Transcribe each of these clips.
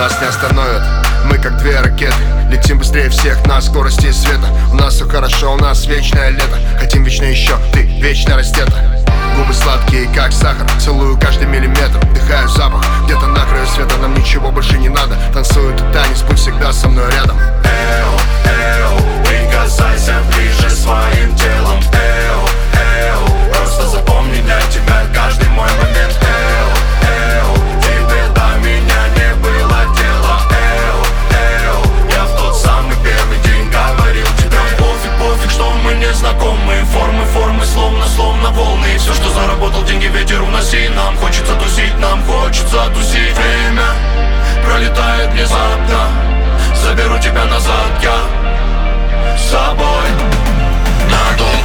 Нас не остановят, мы как две ракеты, летим быстрее всех на скорости света. У нас все хорошо, у нас вечное лето, хотим вечно еще, ты вечно растета. Губы сладкие, как сахар, целую каждый миллиметр, вдыхаю запах, где-то на краю света. Нам ничего больше не надо, танцует и танец, будь всегда со мной рядом. Эо, эо, прикасайся ближе своим телом. Эо, эо, просто запомни для тебя каждый мой момент. Эо, эо, тебе до меня не было дела. Эо, эо, я в тот самый первый день говорил тебе. Пофиг, пофиг, что мы не знакомы. Формы, формы, словно волны. Все, что заработал, деньги ветер уноси. Нам хочется тусить, Время пролетает внезапно. Заберу тебя назад, я с собой надолго.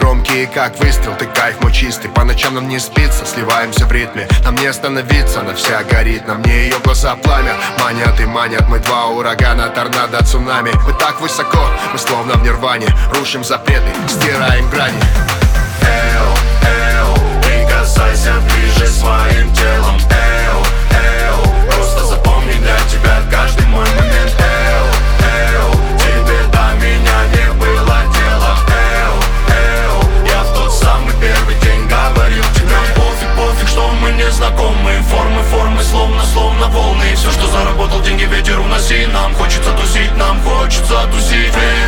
Громкие, как выстрел, ты кайф мой чистый. По ночам нам не спится, сливаемся в ритме. Нам не остановиться, она вся горит. На мне ее глаза пламя манят и манят. Мы два урагана, торнадо, цунами. Мы так высоко, мы словно в нирване. Рушим запреты, стираем грани. Эо, эо, прикасайся ближе своим телом. Эо, эо, просто запомни для тебя каждый мой момент. Эо, эо, тебе до меня не было дела. Первый день говорил тебе. Пофиг, что мы не знакомы. Формы, словно волны. Все, что заработал, деньги ветер уноси. Нам хочется тусить,